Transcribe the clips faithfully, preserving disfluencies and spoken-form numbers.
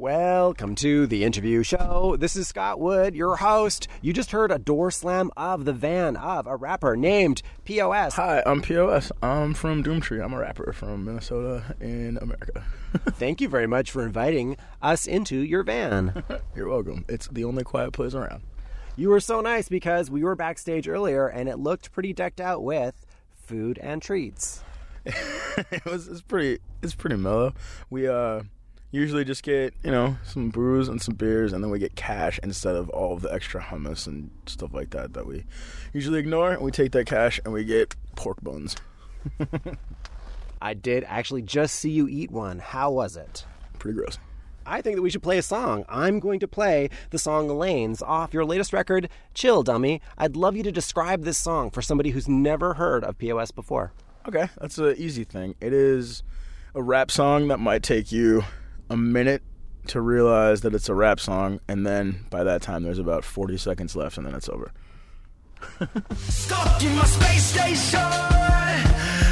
Welcome to The Interview Show. This is Scott Wood, your host. You just heard a door slam of the van of a rapper named P O S. Hi, I'm P O S. I'm from Doomtree. I'm a rapper from Minnesota in America. Thank you very much for inviting us into your van. You're welcome. It's the only quiet place around. You were so nice because we were backstage earlier and it looked pretty decked out with food and treats. it was it's pretty it's pretty mellow. We uh usually just get, you know, some booze and some beers, and then we get cash instead of all of the extra hummus and stuff like that that we usually ignore. We take that cash and we get pork buns. I did actually just see you eat one. How was it? Pretty gross. I think that we should play a song. I'm going to play the song Lanes off your latest record, Chill, Dummy. I'd love you to describe this song for somebody who's never heard of P O S before. Okay, that's an easy thing. It is a rap song that might take you a minute to realize that it's a rap song, and then by that time there's about forty seconds left, and then it's over. Stuck in my space station.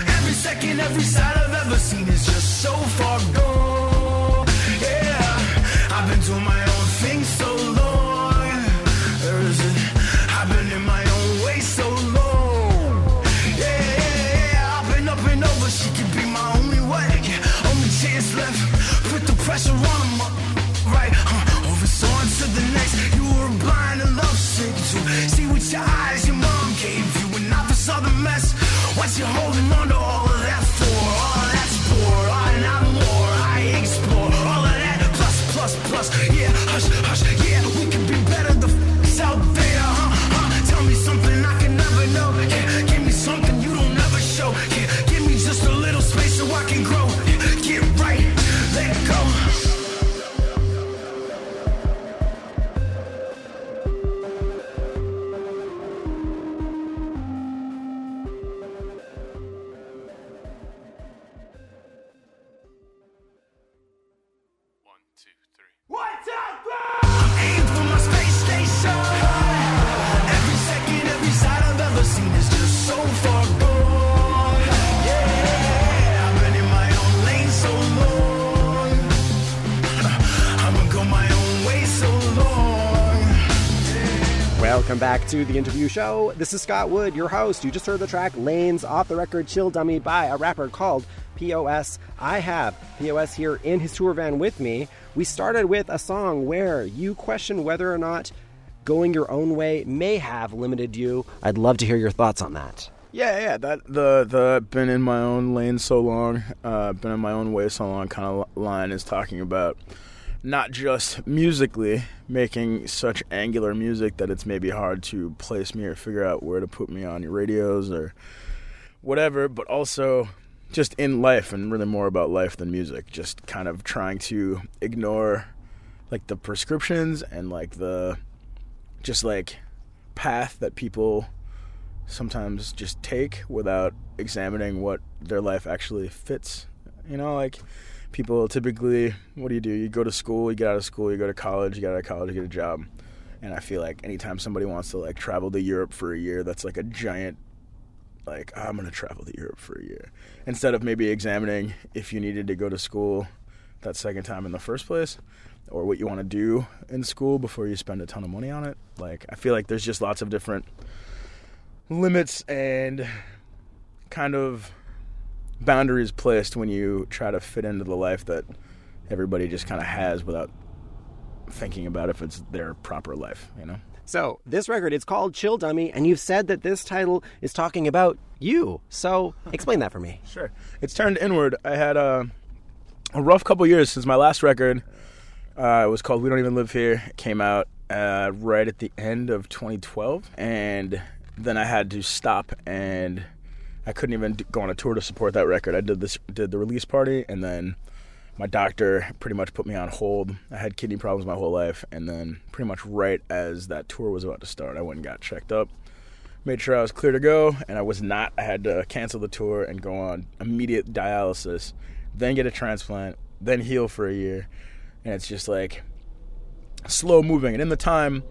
Every second, every sight I've ever seen is just so far gone. Yeah, I've been doing my own thing so long. There isn't, I've been in my own way so long. Yeah, I've been up and over. She could be my only way, yeah, only chance left. The pressure on them, right? Huh? Over so on to the next. You were blind and lovesick to see with your eyes your mom gave you, and I saw the mess. What's you holding on to all of that for? All of that's for, and I'm more. I explore all of that plus, plus, plus. Yeah, hush, hush. Yeah, we could be better. The f***'s out there, huh? Huh? Tell me something I can never know. Yeah, give me something you don't ever show. Yeah, give me just a little space so I can grow. Yeah, get right. Let go. Welcome back to The Interview Show. This is Scott Wood, your host. You just heard the track Lanes off the record Chill Dummy by a rapper called P O S. I have P O S here in his tour van with me. We started with a song where you question whether or not going your own way may have limited you. I'd love to hear your thoughts on that. Yeah, yeah, that the the been in my own lane so long, uh, been in my own way so long kind of line is talking about not just musically making such angular music that it's maybe hard to place me or figure out where to put me on your radios or whatever, but also just in life, and really more about life than music, just kind of trying to ignore like the prescriptions and like the just like path that people sometimes just take without examining what their life actually fits, you know, like people typically, what do you do? You go to school, you get out of school, you go to college, you get out of college, you get a job. And I feel like anytime somebody wants to, like, travel to Europe for a year, that's, like, a giant, like, oh, I'm going to travel to Europe for a year. Instead of maybe examining if you needed to go to school that second time in the first place or what you want to do in school before you spend a ton of money on it. Like, I feel like there's just lots of different limits and kind of boundaries placed when you try to fit into the life that everybody just kind of has without thinking about if it's their proper life, you know? So this record, it's called Chill Dummy, and you've said that this title is talking about you. So explain that for me. Sure. It's turned inward. I had a, a rough couple years since my last record. Uh, it was called We Don't Even Live Here. It came out uh, right at the end of twenty twelve. And then I had to stop, and I couldn't even go on a tour to support that record. I did this, did the release party, and then my doctor pretty much put me on hold. I had kidney problems my whole life, and then pretty much right as that tour was about to start, I went and got checked up, made sure I was clear to go, and I was not. I had to cancel the tour and go on immediate dialysis, then get a transplant, then heal for a year, and it's just like slow moving. And in the time,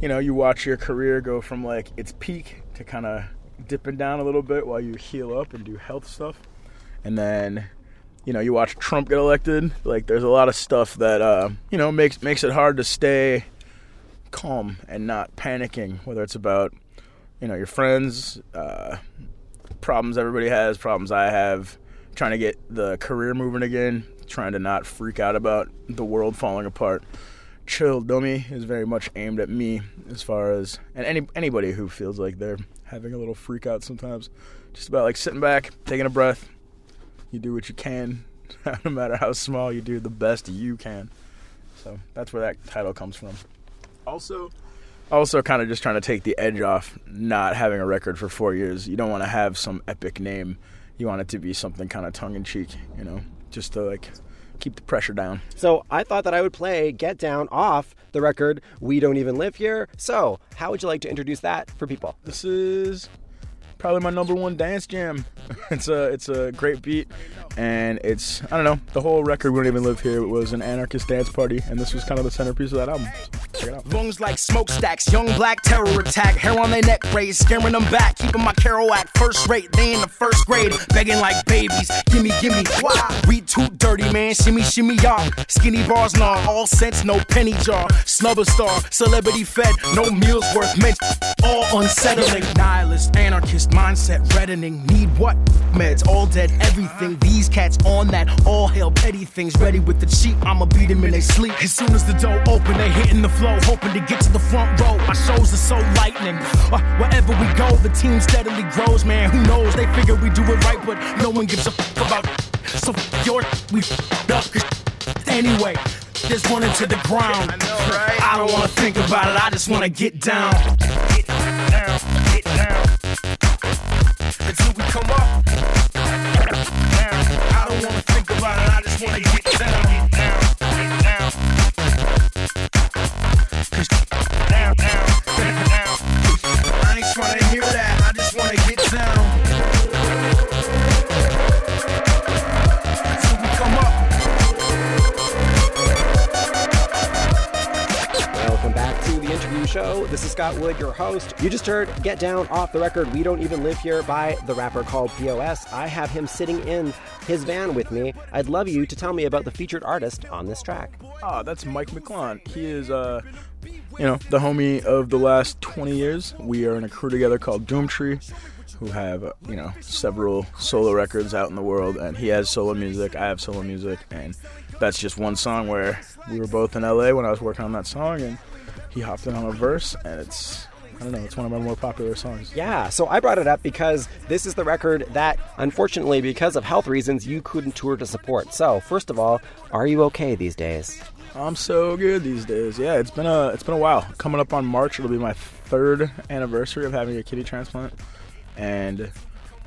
you know, you watch your career go from like its peak to kind of dipping down a little bit while you heal up and do health stuff, and then you know, you watch Trump get elected, like, there's a lot of stuff that, uh, you know, makes makes it hard to stay calm and not panicking, whether it's about, you know, your friends, uh, problems everybody has, problems I have, trying to get the career moving again, trying to not freak out about the world falling apart. Chill, Dummy is very much aimed at me as far as, and any anybody who feels like they're having a little freak out sometimes, just about, like, sitting back, taking a breath. You do what you can, no matter how small, you do the best you can. So that's where that title comes from. Also, also kind of just trying to take the edge off not having a record for four years. You don't want to have some epic name. You want it to be something kind of tongue-in-cheek, you know, just to, like, keep the pressure down. So I thought that I would play Get Down off the record We Don't Even Live Here. So how would you like to introduce that for people? This is probably my number one dance jam. It's a it's a great beat, and it's, I don't know, the whole record We Don't Even Live Here, it was an anarchist dance party, and this was kind of the centerpiece of that album. Check it out. Lungs like smokestacks, young black terror attack, hair on their neck raised, scaring them back, keeping my Kerouac first rate, they in the first grade, begging like babies, gimme, gimme, why? We too dirty, man, shimmy, shimmy, y'all, skinny bars long, all cents, no penny jar, snubber star, celebrity fed, no meals worth mention, all unsettling, nihilist, anarchist, mindset reddening, need what? Meds, all dead, everything. These cats on that, all hail petty things. Ready with the cheap, I'ma beat them in they sleep. As soon as the door open, they hitting the flow, hoping to get to the front row. Our shows are so lightning. Uh, wherever we go, the team steadily grows, man. Who knows? They figure we do it right, but no one gives a fuck about it. So f- your we f- up anyway. Just run into the ground. I know, right? I don't wanna think about it. I just wanna get down. Get down. Get down. Until we come up, I don't wanna think about it, I just wanna get down, get down, get down. Cause down, down, down. I ain't tryna hear that, I just wanna get down. Until we come up. Welcome back to the interview show. This is Scott Wood, your host. You just heard Get Down off the record We Don't Even Live Here by the rapper called P O S. I have him sitting in his van with me. I'd love you to tell me about the featured artist on this track. Ah, that's Mike Mictlan. He is, uh, you know, the homie of the last twenty years. We are in a crew together called Doomtree, who have, uh, you know, several solo records out in the world. And he has solo music, I have solo music. And that's just one song where we were both in L A when I was working on that song, and he hopped in on a verse, and it's, I don't know, it's one of my more popular songs. Yeah, so I brought it up because this is the record that, unfortunately, because of health reasons, you couldn't tour to support. So, first of all, are you okay these days? I'm so good these days. Yeah, it's been a it's been a while. Coming up on March, it'll be my third anniversary of having a kidney transplant, and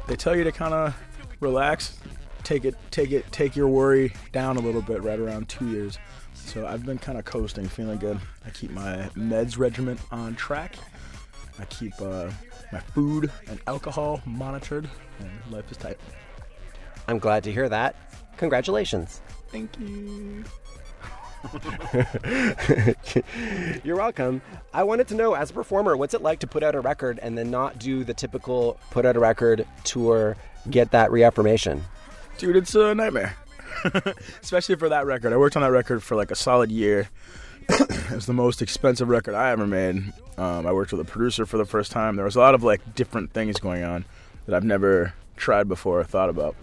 they tell you to kind of relax, take it, take it, take your worry down a little bit right around two years. So I've been kind of coasting, feeling good. I keep my meds regimen on track. I keep uh, my food and alcohol monitored, and life is tight. I'm glad to hear that. Congratulations. Thank you. You're welcome. I wanted to know, as a performer, what's it like to put out a record and then not do the typical put out a record, tour, get that reaffirmation? Dude, it's a nightmare. Especially for that record. I worked on that record for like a solid year. It was the most expensive record I ever made. Um, I worked with a producer for the first time. There was a lot of like different things going on that I've never tried before or thought about.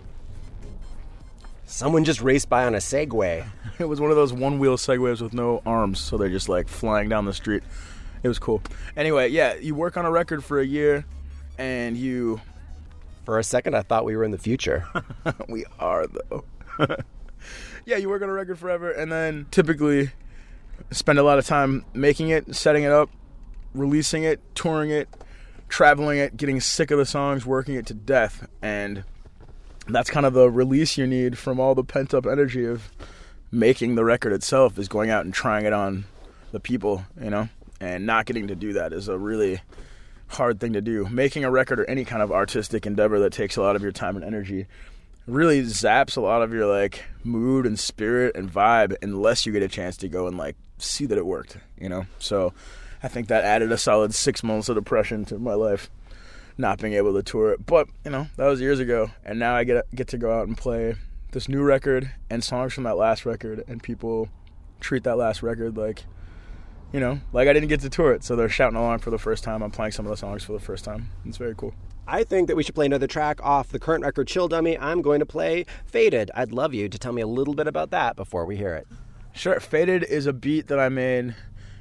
Someone just raced by on a Segway. It was one of those one-wheel Segways with no arms, so they're just like flying down the street. It was cool. Anyway, yeah, you work on a record for a year and you... For a second, I thought we were in the future. We are, though. Yeah, you work on a record forever and then typically spend a lot of time making it, setting it up, releasing it, touring it, traveling it, getting sick of the songs, working it to death. And that's kind of the release you need from all the pent-up energy of making the record itself, is going out and trying it on the people, you know? And not getting to do that is a really hard thing to do. Making a record or any kind of artistic endeavor that takes a lot of your time and energy really zaps a lot of your like mood and spirit and vibe unless you get a chance to go and like see that it worked, you know? So I think that added a solid six months of depression to my life, not being able to tour it. But, you know, that was years ago, and now I get get to go out and play this new record and songs from that last record, and people treat that last record like, you know, like I didn't get to tour it, so they're shouting along for the first time. I'm playing some of the songs for the first time. It's very cool. I think that we should play another track off the current record, Chill, Dummy. I'm going to play Faded. I'd love you to tell me a little bit about that before we hear it. Sure. Faded is a beat that I made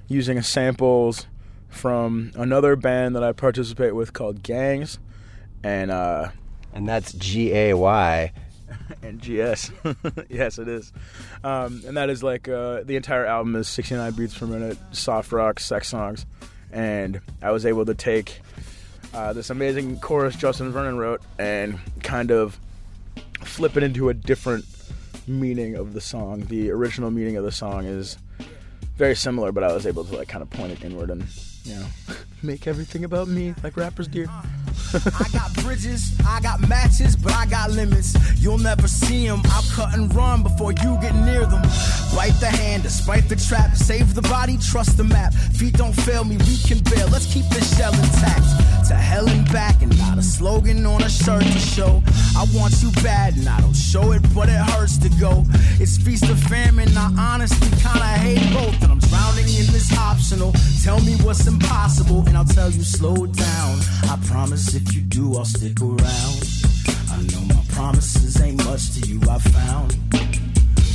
using samples from another band that I participate with called Gayngs. And uh, and that's G A Y. And G S. Yes, it is. Um, and that is like uh, the entire album is sixty-nine beats per minute, soft rock, sex songs. And I was able to take uh, this amazing chorus Justin Vernon wrote and kind of flip it into a different meaning of the song. The original meaning of the song is very similar, but I was able to like kind of point it inward and, you know, make everything about me like rappers do. I got bridges, I got matches, but I got limits. You'll never see them. I'll cut and run before you get near them. Bite the hand, despite the trap. Save the body, trust the map. Feet don't fail me, we can bail. Let's keep this shell intact. To hell and back, and not a slogan on a shirt to show. I want you bad, and I don't show it, but it hurts to go. It's feast or famine, I honestly kinda hate both. And I'm drowning in this optional. Tell me what's impossible, and I'll tell you slow down. I promise if you do, I'll stick around. I know my promises ain't much to you, I found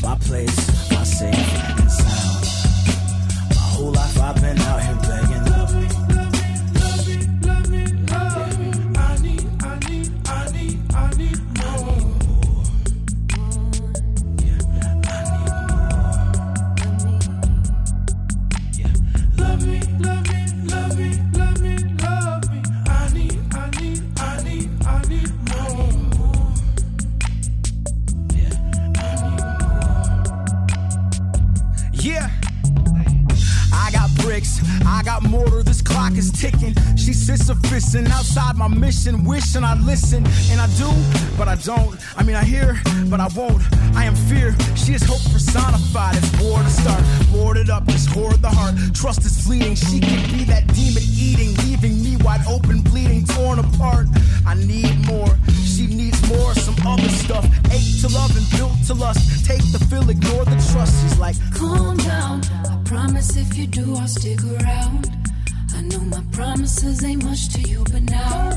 my place, my safe and sound. My whole life I've been out here begging. Love me, love me, love me, love me, love me. I need, I need, I need, I need more. Yeah, I need more. Yeah, love me, love me, love me, love me, love me. I need, I need, I need, I need more. Yeah, I need more. Yeah. I got bricks, I got mortar, this clock is ticking. She sits a fissin' outside my mission, wishing I listen. And I do, but I don't. I mean, I hear, but I won't. I am fear, she is hope personified. It's war to start, boarded up, just hoard the heart. Trust is fleeting, she can be that demon eating, leaving me wide open, bleeding, torn apart. I need more, she needs more, some other stuff. Ache to love and built to lust. Take the fill, ignore the trust. She's like, calm down, I promise if you do, I'll stick around. I know my promises ain't much to you, but now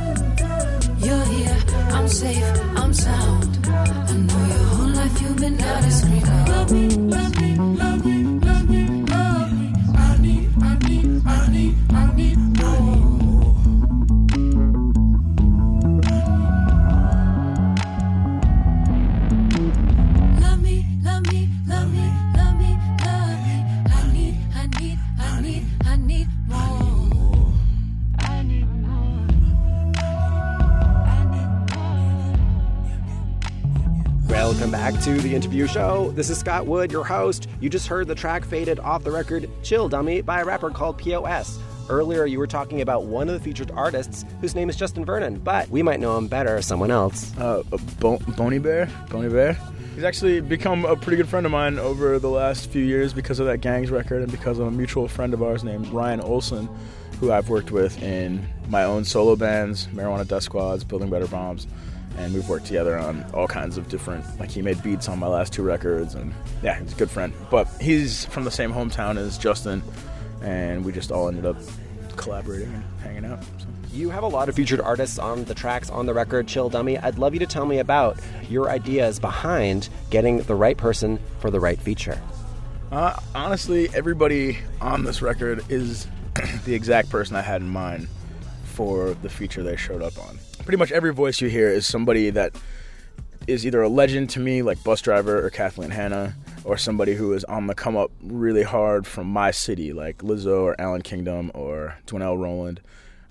you're here, I'm safe, I'm sound. I know your whole life you've been out of screaming. Love me, love me, love me, love me, love me. I need, I need, I need, I need more. Love me, love me, love me, love me, love me. I need, I need, I need, I need more. Welcome back to The Interview Show. This is Scott Wood, your host. You just heard the track Faded off the record Chill Dummy by a rapper called P O S. Earlier, you were talking about one of the featured artists whose name is Justin Vernon, but we might know him better as someone else. Uh, Bon Iver? Bon Iver? He's actually become a pretty good friend of mine over the last few years because of that Gayngs record and because of a mutual friend of ours named Ryan Olson, who I've worked with in my own solo bands, Marijuana Death Squads, Building Better Bombs. And we've worked together on all kinds of different, like he made beats on my last two records, and yeah, he's a good friend. But he's from the same hometown as Justin, and we just all ended up collaborating and hanging out. So. You have a lot of featured artists on the tracks on the record Chill Dummy. I'd love you to tell me about your ideas behind getting the right person for the right feature. Uh, honestly, everybody on this record is the exact person I had in mind for the feature they showed up on. Pretty much every voice you hear is somebody that is either a legend to me, like Busdriver or Kathleen Hanna, or somebody who is on the come up really hard from my city, like Lizzo or Alan Kingdom or Dwynell Rowland.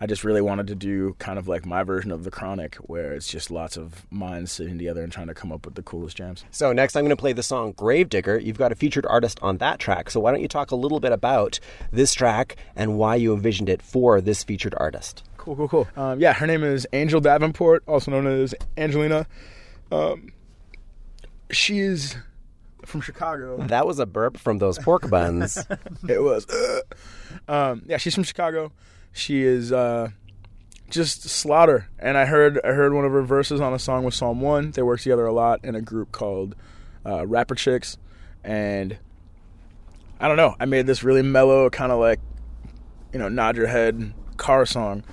I just really wanted to do kind of like my version of The Chronic, where it's just lots of minds sitting together and trying to come up with the coolest jams. So next I'm going to play the song Gravedigger. You've got a featured artist on that track, so why don't you talk a little bit about this track and why you envisioned it for this featured artist? Cool, cool, cool. Um, yeah, her name is Angel Davenport, also known as Angelenah. Um, she is from Chicago. That was a burp from those pork buns. It was. Um, yeah, she's from Chicago. She is uh, just slaughter. And I heard I heard one of her verses on a song with Psalm One. They work together a lot in a group called uh, Rapper Chicks. And I don't know, I made this really mellow, kind of like, you know, nod your head car song.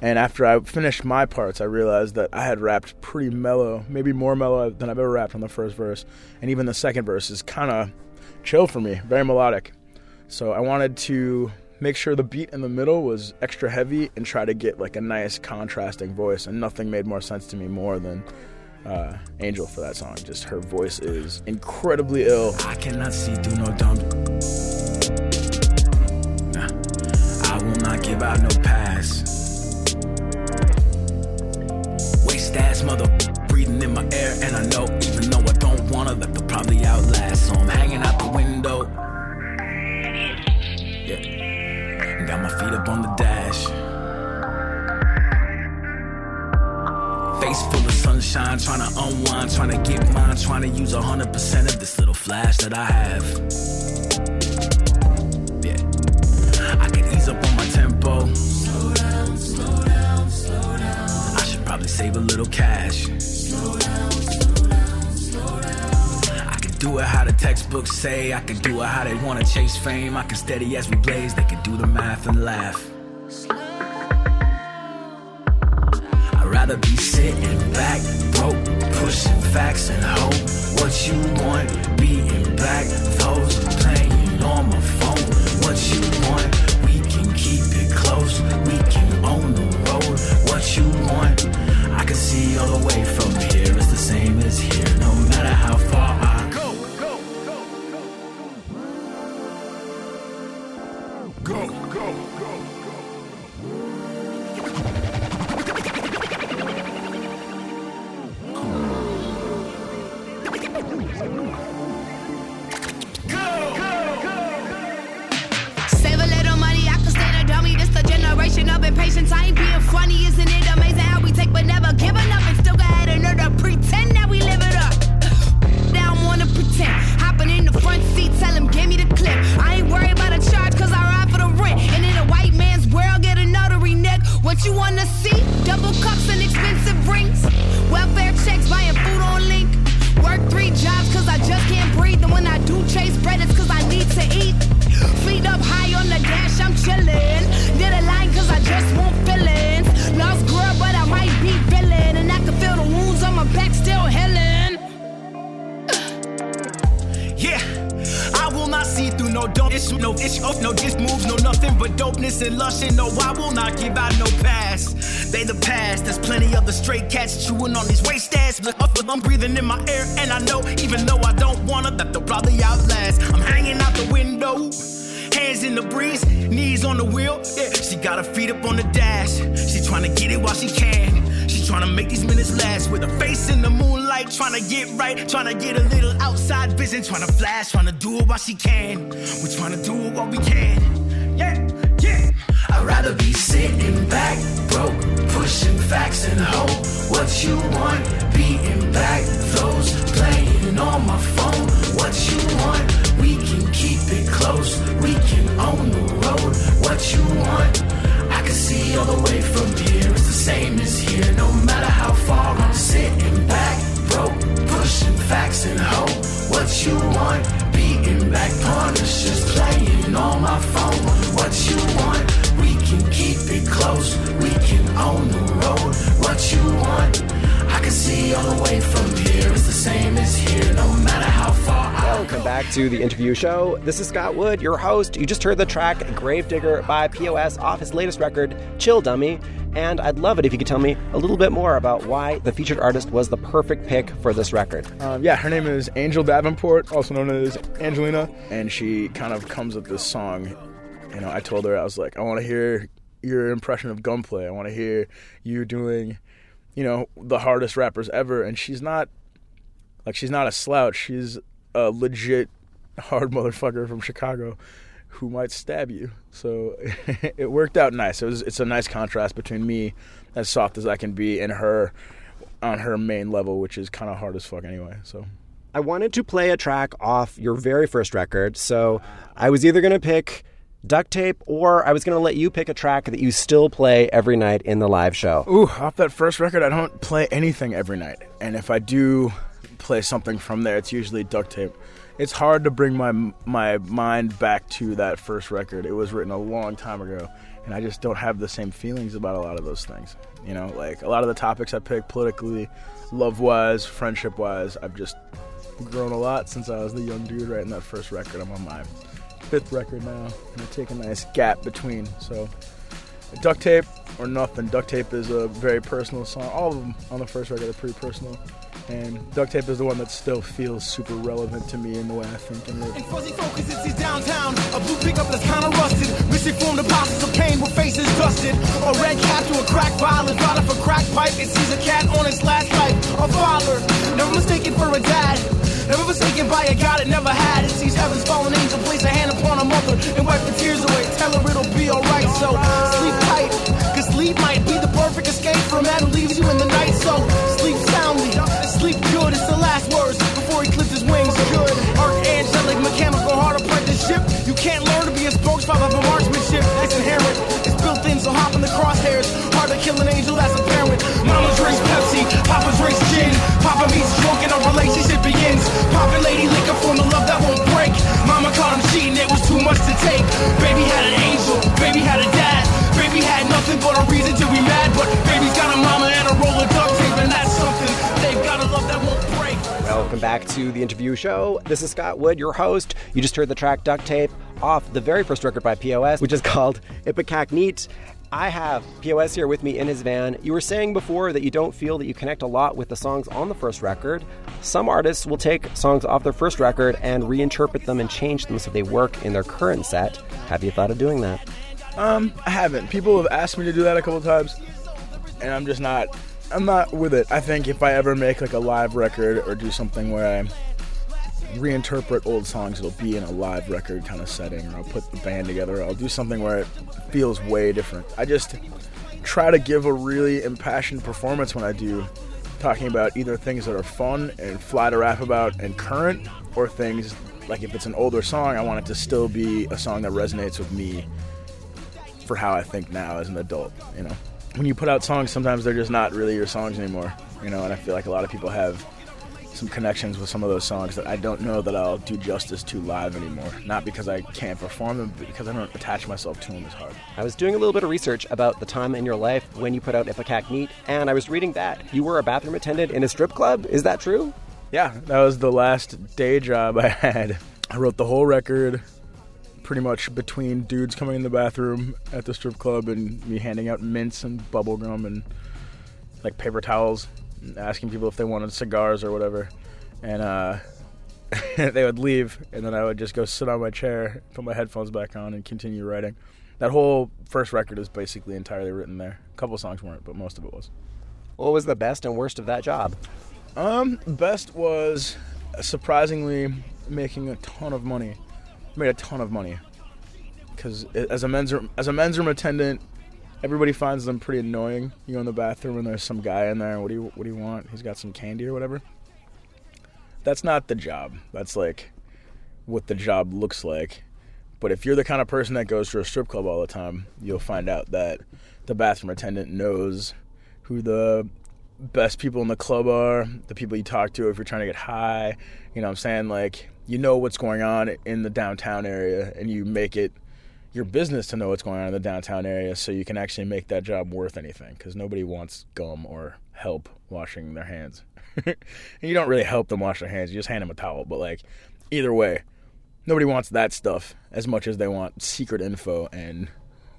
And after I finished my parts, I realized that I had rapped pretty mellow, maybe more mellow than I've ever rapped on the first verse. And even the second verse is kind of chill for me, very melodic. So I wanted to make sure the beat in the middle was extra heavy and try to get like a nice contrasting voice. And nothing made more sense to me more than uh, Angel for that song. Just her voice is incredibly ill. I cannot see through no dumb. Nah. I will not give out no pass. Waste ass mother breathing in my air, and I know even though I don't wanna, that they'll probably outlast. So I'm hanging out the window. Yeah. Got my feet up on the dash. Face full of sunshine, trying to unwind, trying to get mine, trying to use one hundred percent of this little flash that I have. Yeah. I can ease up on my tempo. Slow down, slow down, slow down. I should probably save a little cash. Slow down, slow down, slow down. I can do it how the textbooks say. I can do it how they want to chase fame. I can steady as we blaze. They can do the math and laugh. I'd rather be sitting back, broke, pushing facts and hope. What you want, beating back those playing on my phone. What you want, we can keep it close. We can own the road. What you want, I can see all the way from here. It's the same as here, no matter how far I go. Go, go, go, go. Save a little money, I could stand a dummy. This the generation of impatience. I ain't being funny. Isn't it amazing how we take but never give enough and still got had another to pretend that we live it up? Now I wanna pretend. Hopping in the front seat, tell him, give me the clip. I ain't worried about a charge, cause I and in a white man's world, get a notary neck. What you wanna see? Double cups and expensive rings. Welfare checks, buying food on Link. Work three jobs cause I just can't breathe. And when I do chase bread, it's cause I need to eat. Feet up high on the dash, I'm chillin'. Did a line cause I just want feelings. Lost girl, but I might be villain. And I can feel the wounds on my back still healing. Yeah. I will not see through no dumbness, no ish, oh, no dish moves, no nothing but dopeness and lush. And no, I will not give out no pass. They the past, there's plenty of the straight cats chewing on these waste ass. But I'm breathing in my air, and I know, even though I don't wanna, that they'll probably outlast. I'm hanging out the window, hands in the breeze, knees on the wheel. Yeah, she got her feet up on the dash. She trying to get it while she can. She's trying to make these minutes last with her face in the moonlight, trying to get right, trying to get a little outside vision, trying to flash, trying to do it while she can. We're trying to do it while we can. Yeah, yeah. I'd rather be sitting back, broke, pushing facts and hope. What you want, beating back those playing on my phone. What you want, we can keep it close. We can own the road. What you want, I can see all the way from here. It's the same as here, no matter how far. I'm sitting back, broke, pushing facts and hope. What you want, beating back Punishers playing on my phone. What you want, we can keep it close. We can own the road. What you want, I can see all the way from here. It's the same as here, no matter how far. Welcome back to The Interview Show. This is Scott Wood, your host. You just heard the track Gravedigger by P O S off his latest record, Chill, Dummy. And I'd love it if you could tell me a little bit more about why the featured artist was the perfect pick for this record. Um, yeah, her name is Angel Davenport, also known as Angelenah. And she kind of comes with this song. You know, I told her, I was like, I want to hear your impression of Gunplay. I want to hear you doing, you know, the hardest rappers ever. And she's not, like, she's not a slouch. She's a legit hard motherfucker from Chicago who might stab you. So it worked out nice. It was, it's a nice contrast between me, as soft as I can be, and her on her main level, which is kind of hard as fuck anyway. So I wanted to play a track off your very first record, so I was either going to pick Duct Tape, or I was going to let you pick a track that you still play every night in the live show. Ooh, off that first record, I don't play anything every night. And if I do play something from there, it's usually Duct Tape. It's hard to bring my my mind back to that first record. It was written a long time ago, and I just don't have the same feelings about a lot of those things. You know, like a lot of the topics I pick politically, love-wise, friendship-wise, I've just grown a lot since I was the young dude writing that first record. I'm on my fifth record now, and I take a nice gap between. So Duct Tape or nothing. Duct Tape is a very personal song. All of them on the first record are pretty personal. And Duct Tape is the one that still feels super relevant to me in the way I think and live. And fuzzy focus, it's his downtown. A blue pickup that's kind of rusted. Misinformed apostles of Cain with faces dusted. A red cap to a crack violent. Father for crack pipe. It sees a cat on its last life. A father, never mistaken for a dad. Never mistaken by a God it never had. It sees heaven's fallen angel place a hand upon a mother. And wipe the tears away. Tell her it'll be alright. So sleep tight. Cause sleep might be the perfect escape from that who leaves you in the night. So sleep soundly. Sleep good, it's the last words before he clips his wings. Good, archangelic, mechanical, heart apprenticeship. You can't learn to be a spokesfather for marksmanship. That's inherent, it's built in, so hop in the crosshairs. Hard to kill an angel, that's apparent. Mama drinks Pepsi, Papa drinks gin. Papa meets drunk and our relationship begins. Papa lady liquor for the love that won't break. Mama caught him cheating, it was too much to take. Baby had an angel, baby had a dad. Baby had nothing but a reason to be mad. But baby's got a mama and a roll of duct tape, and that's something. Welcome back to The Interview Show. This is Scott Wood, your host. You just heard the track Duct Tape off the very first record by P O S, which is called Ipecac Neat. I have P O S here with me in his van. You were saying before that you don't feel that you connect a lot with the songs on the first record. Some artists will take songs off their first record and reinterpret them and change them so they work in their current set. Have you thought of doing that? Um, I haven't. People have asked me to do that a couple times, and I'm just not... I'm not with it. I think if I ever make like a live record or do something where I reinterpret old songs, it'll be in a live record kind of setting, or I'll put the band together, or I'll do something where it feels way different. I just try to give a really impassioned performance when I do, talking about either things that are fun and fly to rap about and current, or things like if it's an older song, I want it to still be a song that resonates with me for how I think now as an adult, you know? When you put out songs, sometimes they're just not really your songs anymore, you know, and I feel like a lot of people have some connections with some of those songs that I don't know that I'll do justice to live anymore. Not because I can't perform them, but because I don't attach myself to them as hard. I was doing a little bit of research about the time in your life when you put out Ipecac Neat, and I was reading that you were a bathroom attendant in a strip club. Is that true? Yeah, that was the last day job I had. I wrote the whole record pretty much between dudes coming in the bathroom at the strip club and me handing out mints and bubble gum and like paper towels and asking people if they wanted cigars or whatever, and uh they would leave, and then I would just go sit on my chair, put my headphones back on, and continue writing. That whole first record is basically entirely written there. A couple songs weren't, but most of it was. What was the best and worst of that job? Um best was surprisingly making a ton of money. Made a ton of money, because as a men's room, as a men's room attendant, everybody finds them pretty annoying. You go in the bathroom and there's some guy in there. What do you What do you want? He's got some candy or whatever. That's not the job. That's like what the job looks like. But if you're the kind of person that goes to a strip club all the time, you'll find out that the bathroom attendant knows who the best people in the club are, the people you talk to if you're trying to get high. You know what I'm saying? Like, you know what's going on in the downtown area, and you make it your business to know what's going on in the downtown area so you can actually make that job worth anything, because nobody wants gum or help washing their hands. And you don't really help them wash their hands. You just hand them a towel. But, like, either way, nobody wants that stuff as much as they want secret info and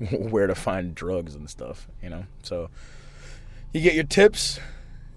where to find drugs and stuff, you know? So you get your tips.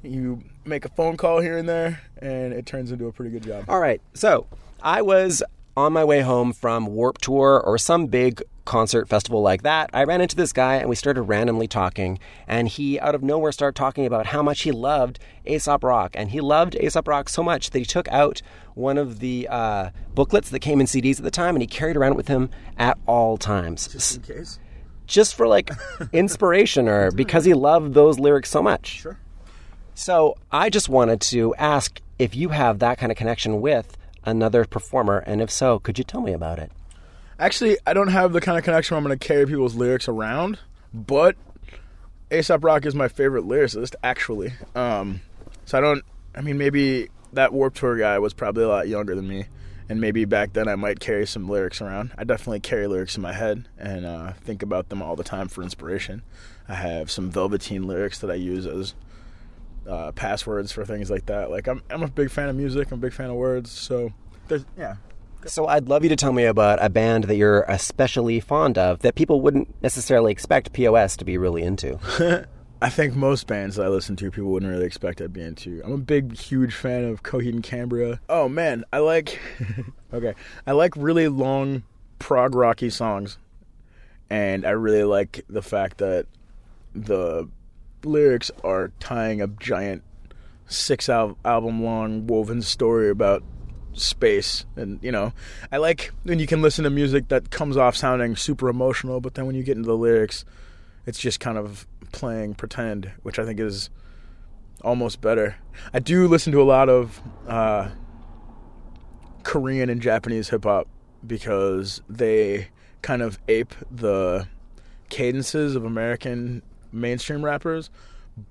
You make a phone call here and there, and it turns into a pretty good job. All right. So I was on my way home from Warped Tour or some big concert festival like that. I ran into this guy, and we started randomly talking. And he, out of nowhere, started talking about how much he loved Aesop Rock. And he loved Aesop Rock so much that he took out one of the uh, booklets that came in C Ds at the time, and he carried around it with him at all times. Just in case? Just for, like, inspiration, or because he loved those lyrics so much. Sure. So I just wanted to ask if you have that kind of connection with another performer, and if so, could you tell me about it? Actually, I don't have the kind of connection where I'm going to carry people's lyrics around, but Aesop Rock is my favorite lyricist, actually. Um, so I don't... I mean, maybe that Warped Tour guy was probably a lot younger than me, and maybe back then I might carry some lyrics around. I definitely carry lyrics in my head and uh, think about them all the time for inspiration. I have some Velveteen lyrics that I use as uh, passwords for things like that. Like, I'm I'm a big fan of music. I'm a big fan of words. So, there's, yeah. So I'd love you to tell me about a band that you're especially fond of that people wouldn't necessarily expect P O S to be really into. I think most bands that I listen to, people wouldn't really expect I'd be into. I'm a big, huge fan of Coheed and Cambria. Oh, man, I like... okay. I like really long, prog rocky songs. And I really like the fact that the lyrics are tying a giant six-album-long al- woven story about space. And, you know, I like when you can listen to music that comes off sounding super emotional, but then when you get into the lyrics, it's just kind of playing pretend, which I think is almost better. I do listen to a lot of uh, Korean and Japanese hip-hop because they kind of ape the cadences of American mainstream rappers,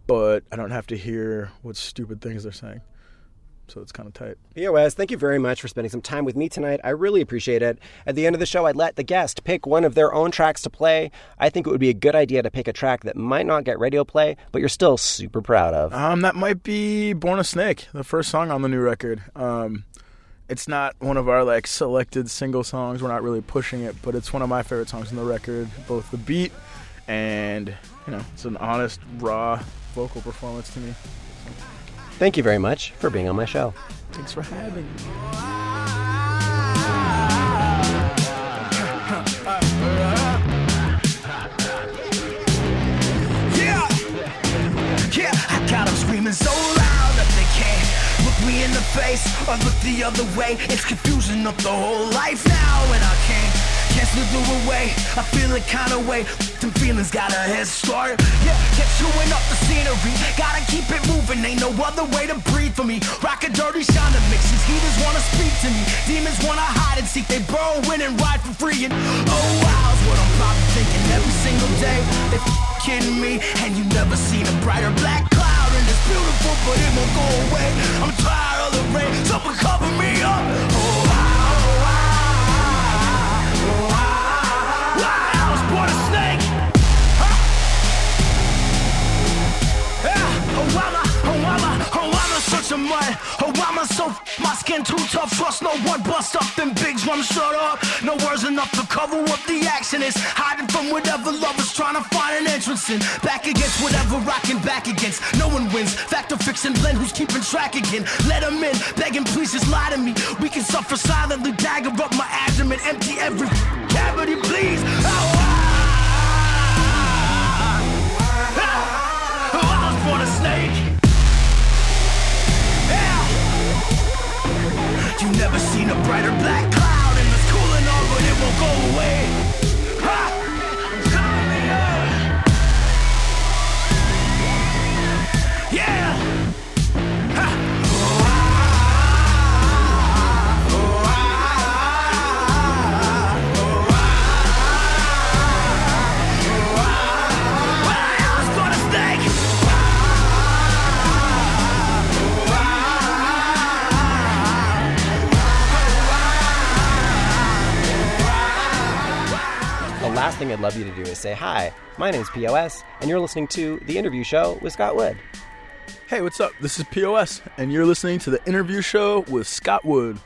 but I don't have to hear what stupid things they're saying. So it's kind of tight. P O S, thank you very much for spending some time with me tonight. I really appreciate it. At the end of the show, I let the guest pick one of their own tracks to play. I think it would be a good idea to pick a track that might not get radio play, but you're still super proud of. Um, that might be Born a Snake, the first song on the new record. Um, it's not one of our like selected single songs. We're not really pushing it, but it's one of my favorite songs on the record. Both the beat and, you know, it's an honest, raw vocal performance to me. So. Thank you very much for being on my show. Thanks for having me. Yeah, yeah, I got them screaming so loud that they can't look me in the face or look the other way. It's confusing up the whole life now, and I can't can't slip it away. I feel it kind of way. Them feelings got a head start. Yeah, kept chewing up the scenery. Gotta keep it moving, ain't no other way to breathe for me. Rock a dirty Shonda mixes. Heathens wanna speak to me. Demons wanna hide and seek. They burrow in and ride for free. And oh wow's what I'm probably thinking every single day. They f- kidding me, and you never seen a brighter black cloud. And it's beautiful, but it won't go away. I'm tired of the rain, someone cover me up. Oh wow, oh wow, oh wow, wow. I was born a snake. Obama, Obama, Obama, such a mud. Obama, so f- my skin too tough for snow. One bust up them big drums, shut up. No words enough to cover up the action. It's hiding from whatever lovers trying to find an entrance in. Back against whatever rocking back against. No one wins. Factor fixing blend, who's keeping track again? Let them in, begging please just lie to me. We can suffer silently, dagger up my abdomen, empty every f- cavity, please. Oh, for the snake. Yeah. You never seen a brighter black cloud, and it's cool and all, but it won't go away. Ha! Yeah. Yeah. Ha. Oh, ah, oh, ah, oh, ah, oh, ah. Well, I was born a snake. Last thing I'd love you to do is say, hi, my name's P O S, and you're listening to The Interview Show with Scott Wood. Hey, what's up? This is P O S, and you're listening to The Interview Show with Scott Wood.